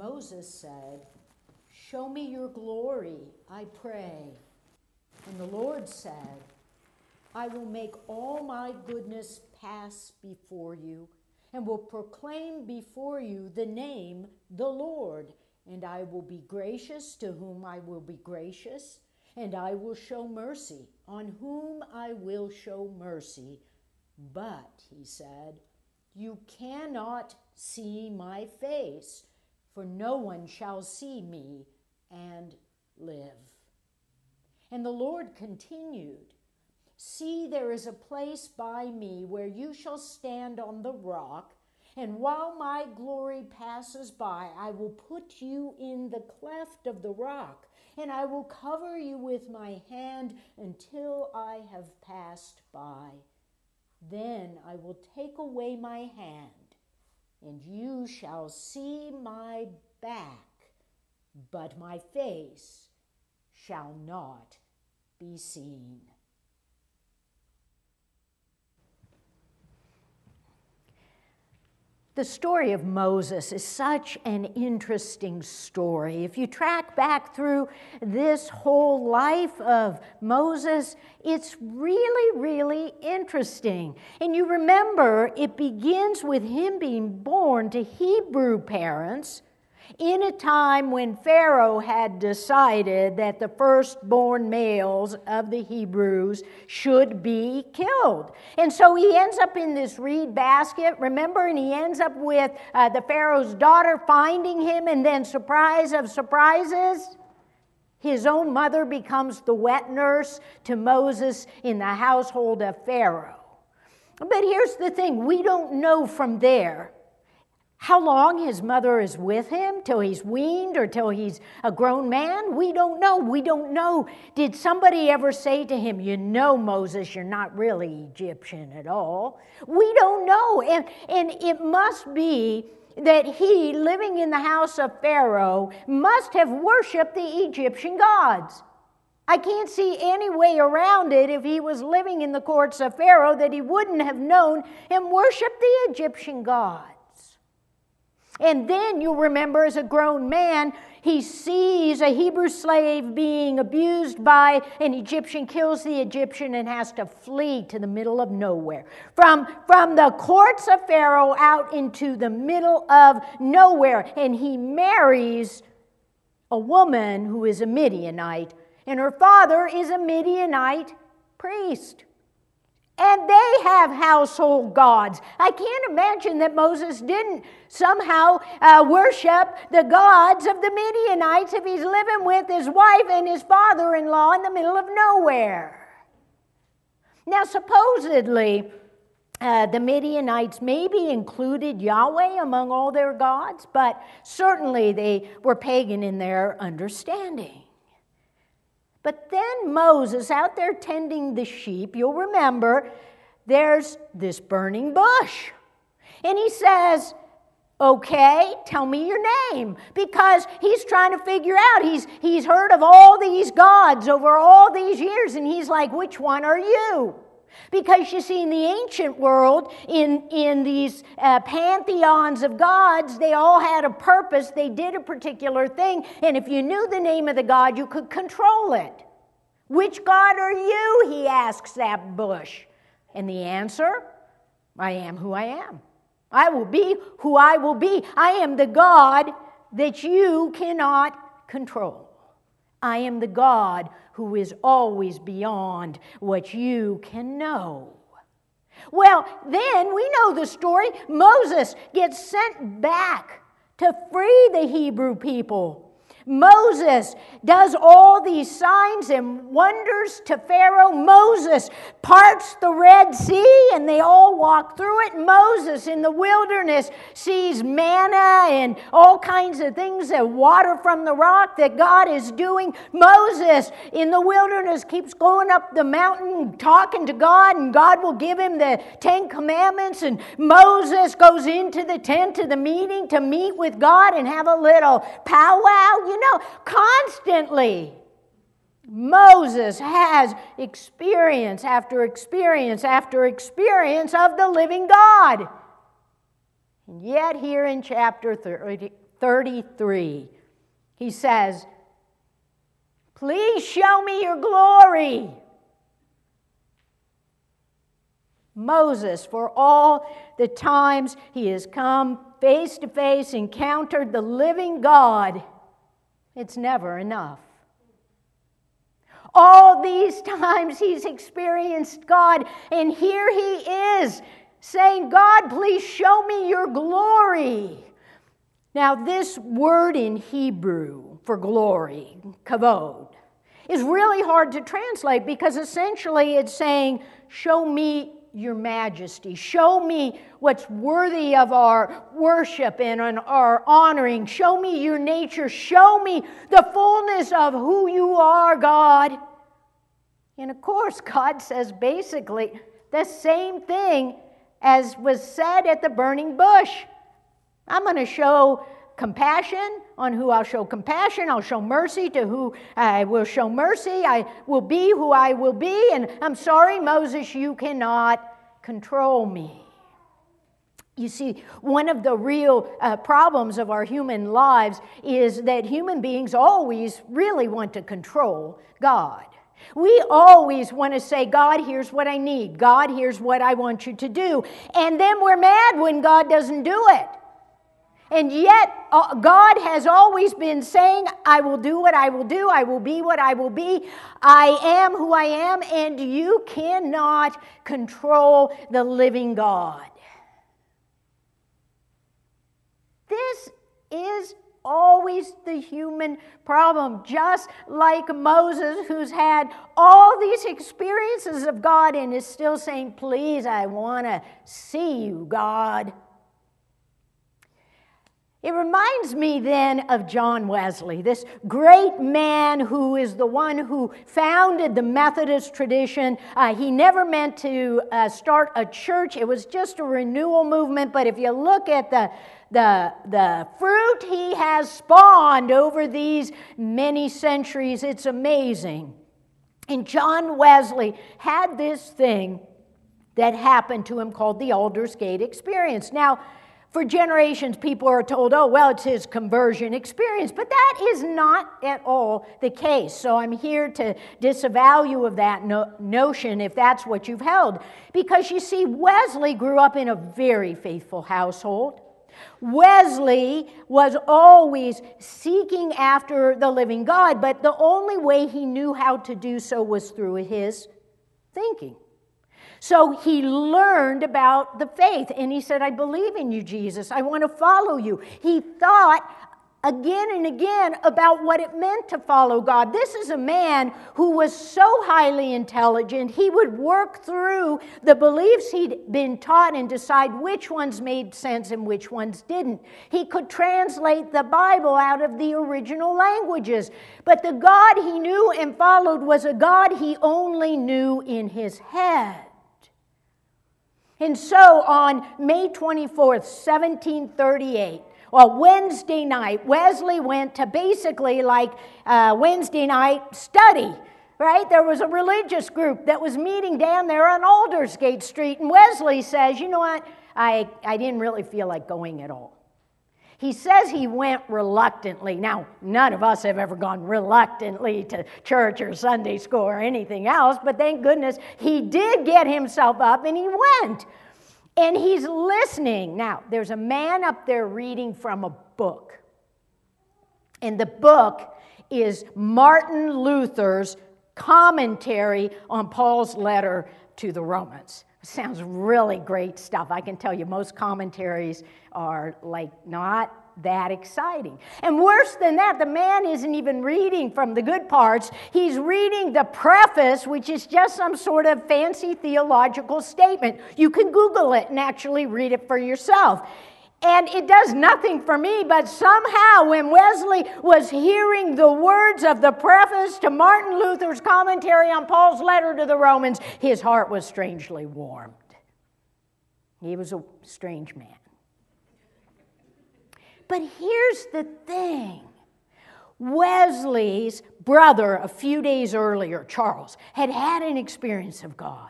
Moses said, "Show me your glory, I pray." And the Lord said, "I will make all my goodness pass before you, and will proclaim before you the name, the Lord. And I will be gracious to whom I will be gracious, and I will show mercy on whom I will show mercy." But, he said, "you cannot see my face, for no one shall see me and live." And the Lord continued, "See, there is a place by me where you shall stand on the rock, and while my glory passes by, I will put you in the cleft of the rock, and I will cover you with my hand until I have passed by. Then I will take away my hand, and you shall see my back, but my face shall not be seen." The story of Moses is such an interesting story. If you track back through this whole life of Moses, it's really, really interesting. And you remember, it begins with him being born to Hebrew parents in a time when Pharaoh had decided that the firstborn males of the Hebrews should be killed. And so he ends up in this reed basket, remember, and he ends up with the Pharaoh's daughter finding him, and then, surprise of surprises, his own mother becomes the wet nurse to Moses in the household of Pharaoh. But here's the thing, we don't know from there how long his mother is with him, till he's weaned or till he's a grown man. We don't know. We don't know. Did somebody ever say to him, "You know, Moses, you're not really Egyptian at all"? We don't know. And it must be that he, living in the house of Pharaoh, must have worshipped the Egyptian gods. I can't see any way around it, if he was living in the courts of Pharaoh, that he wouldn't have known and worshipped the Egyptian gods. And then you'll remember, as a grown man, he sees a Hebrew slave being abused by an Egyptian, kills the Egyptian, and has to flee to the middle of nowhere. From the courts of Pharaoh out into the middle of nowhere. And he marries a woman who is a Midianite, and her father is a Midianite priest. And they have household gods. I can't imagine that Moses didn't somehow worship the gods of the Midianites if he's living with his wife and his father-in-law in the middle of nowhere. Now, supposedly, the Midianites maybe included Yahweh among all their gods, but certainly they were pagan in their understanding. But then Moses, out there tending the sheep, you'll remember, there's this burning bush. And he says, "Okay, tell me your name," because he's trying to figure out. He's heard of all these gods over all these years, and he's like, "Which one are you?" Because you see, in the ancient world, in these pantheons of gods, they all had a purpose. They did a particular thing. And if you knew the name of the god, you could control it. "Which god are you?" he asks that bush. And the answer, "I am who I am. I will be who I will be. I am the God that you cannot control. I am the God who is always beyond what you can know." Well, then we know the story. Moses gets sent back to free the Hebrew people. Moses does all these signs and wonders to Pharaoh. Moses parts the Red Sea, and they all walk through it. Moses, in the wilderness, sees manna and all kinds of things, that water from the rock that God is doing. Moses, in the wilderness, keeps going up the mountain, talking to God, and God will give him the Ten Commandments. And Moses goes into the tent of the meeting to meet with God and have a little powwow. You know, constantly, Moses has experience after experience after experience of the living God. And yet here in chapter 33. He says, "Please show me your glory." Moses, for all the times he has come face to face, encountered the living God, it's never enough. All these times he's experienced God, and here he is saying, "God, please show me your glory." Now, this word in Hebrew for glory, kavod, is really hard to translate because essentially it's saying, "Show me your majesty. Show me what's worthy of our worship and our honoring. Show me your nature. Show me the fullness of who you are, God." And of course, God says basically the same thing as was said at the burning bush. I'm going to show compassion on who I'll show compassion. I'll show mercy to who I will show mercy. I will be who I will be. And I'm sorry, Moses, you cannot control me. You see, one of the real problems of our human lives is that human beings always really want to control God. We always want to say, "God, here's what I need. God, here's what I want you to do." And then we're mad when God doesn't do it. And yet, God has always been saying, "I will do what I will do. I will be what I will be. I am who I am," and you cannot control the living God. This is always the human problem, just like Moses, who's had all these experiences of God and is still saying, "Please, I want to see you, God." It reminds me then of John Wesley, this great man who is the one who founded the Methodist tradition. He never meant to start a church. It was just a renewal movement. But if you look at the fruit he has spawned over these many centuries, it's amazing. And John Wesley had this thing that happened to him called the Aldersgate experience. Now, for generations, people are told, "Oh, well, it's his conversion experience." But that is not at all the case. So I'm here to disavow you of that notion if that's what you've held. Because you see, Wesley grew up in a very faithful household. Wesley was always seeking after the living God, but the only way he knew how to do so was through his thinking. So he learned about the faith, and he said, "I believe in you, Jesus. I want to follow you." He thought again and again about what it meant to follow God. This is a man who was so highly intelligent, he would work through the beliefs he'd been taught and decide which ones made sense and which ones didn't. He could translate the Bible out of the original languages. But the God he knew and followed was a God he only knew in his head. And so on May 24th, 1738, well, Wednesday night, Wesley went to basically like Wednesday night study, right? There was a religious group that was meeting down there on Aldersgate Street, and Wesley says, "You know what, I didn't really feel like going at all." He says he went reluctantly. Now, none of us have ever gone reluctantly to church or Sunday school or anything else, but thank goodness he did get himself up and he went. And he's listening. Now, there's a man up there reading from a book. And the book is Martin Luther's commentary on Paul's letter to the Romans. Sounds really great stuff. I can tell you most commentaries are like not that exciting. And worse than that, the man isn't even reading from the good parts. He's reading the preface, which is just some sort of fancy theological statement. You can Google it and actually read it for yourself. And it does nothing for me, but somehow when Wesley was hearing the words of the preface to Martin Luther's commentary on Paul's letter to the Romans, his heart was strangely warmed. He was a strange man. But here's the thing. Wesley's brother, a few days earlier, Charles, had an experience of God.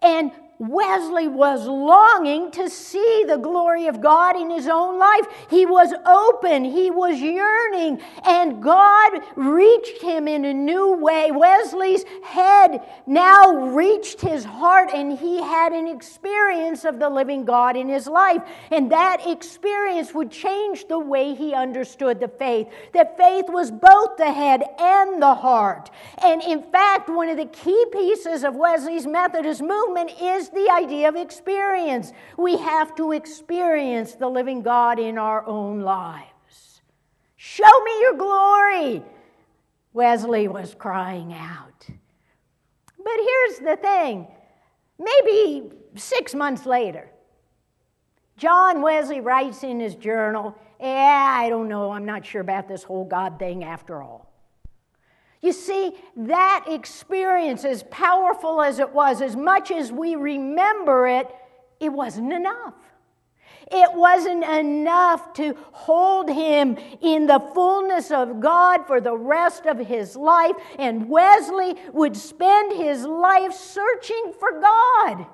And Wesley was longing to see the glory of God in his own life. He was open. He was yearning. And God reached him in a new way. Wesley's head now reached his heart, and he had an experience of the living God in his life. And that experience would change the way he understood the faith. That faith was both the head and the heart. And in fact, one of the key pieces of Wesley's Methodist movement is the idea of experience. We have to experience the living God in our own lives. Show me your glory, Wesley was crying out. But here's the thing. Maybe 6 months later, John Wesley writes in his journal, I don't know, I'm not sure about this whole God thing after all. You see, that experience, as powerful as it was, as much as we remember it, it wasn't enough. It wasn't enough to hold him in the fullness of God for the rest of his life. And Wesley would spend his life searching for God.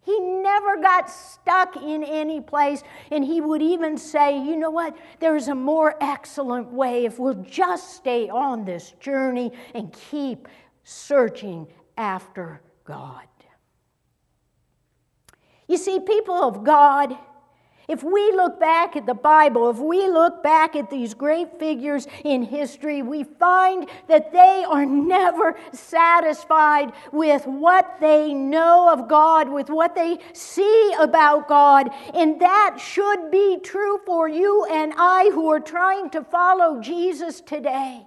He never got stuck in any place, and he would even say, you know what, there's a more excellent way if we'll just stay on this journey and keep searching after God. You see, people of God, if we look back at the Bible, if we look back at these great figures in history, we find that they are never satisfied with what they know of God, with what they see about God. And that should be true for you and I who are trying to follow Jesus today.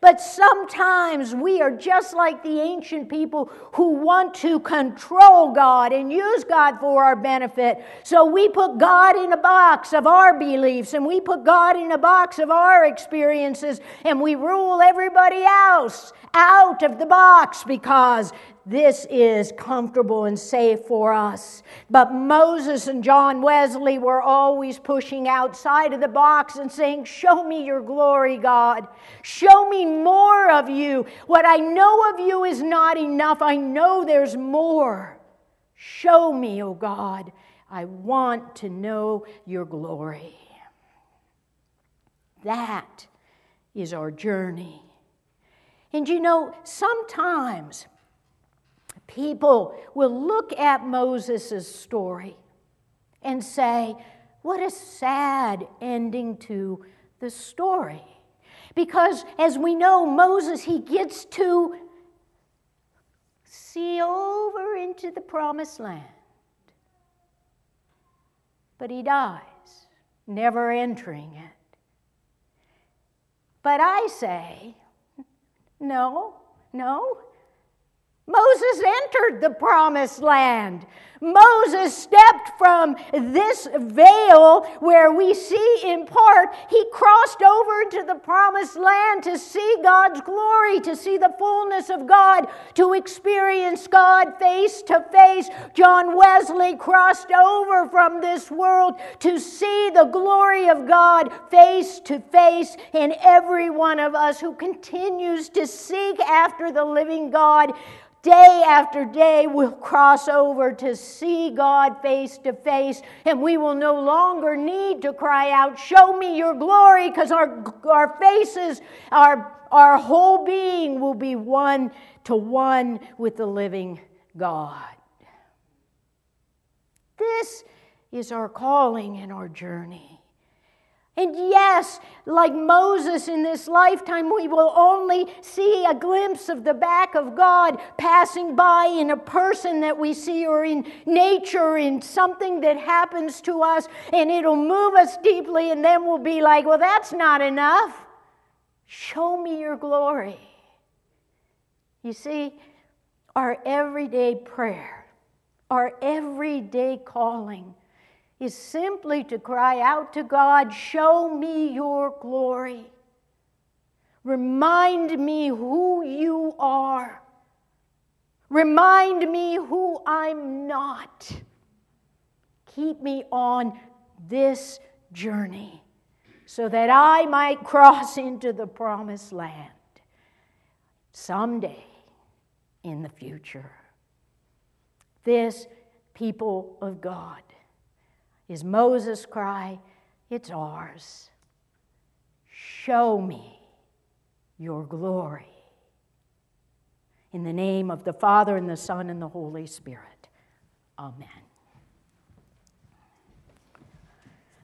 But sometimes we are just like the ancient people who want to control God and use God for our benefit. So we put God in a box of our beliefs, and we put God in a box of our experiences, and we rule everybody else out of the box because this is comfortable and safe for us. But Moses and John Wesley were always pushing outside of the box and saying, show me your glory, God. Show me more of you. What I know of you is not enough. I know there's more. Show me, oh God. I want to know your glory. That is our journey. And you know, sometimes people will look at Moses' story and say, what a sad ending to the story. Because as we know, Moses, he gets to see over into the promised land. But he dies, never entering it. But I say, no. Moses entered the promised land. Moses stepped from this veil where we see in part. He crossed over into the promised land to see God's glory, to see the fullness of God, to experience God face to face. John Wesley crossed over from this world to see the glory of God face to face. And every one of us who continues to seek after the living God day after day, we'll cross over to see God face to face, and we will no longer need to cry out, show me your glory, because our faces, our whole being will be one to one with the living God. This is our calling and our journey. And yes, like Moses in this lifetime, we will only see a glimpse of the back of God passing by in a person that we see or in nature, in something that happens to us, and it'll move us deeply, and then we'll be like, well, that's not enough. Show me your glory. You see, our everyday prayer, our everyday calling, is simply to cry out to God, show me your glory. Remind me who you are. Remind me who I'm not. Keep me on this journey so that I might cross into the promised land someday in the future. this people of God. Is Moses' cry, it's ours. Show me your glory. In the name of the Father, and the Son, and the Holy Spirit. Amen.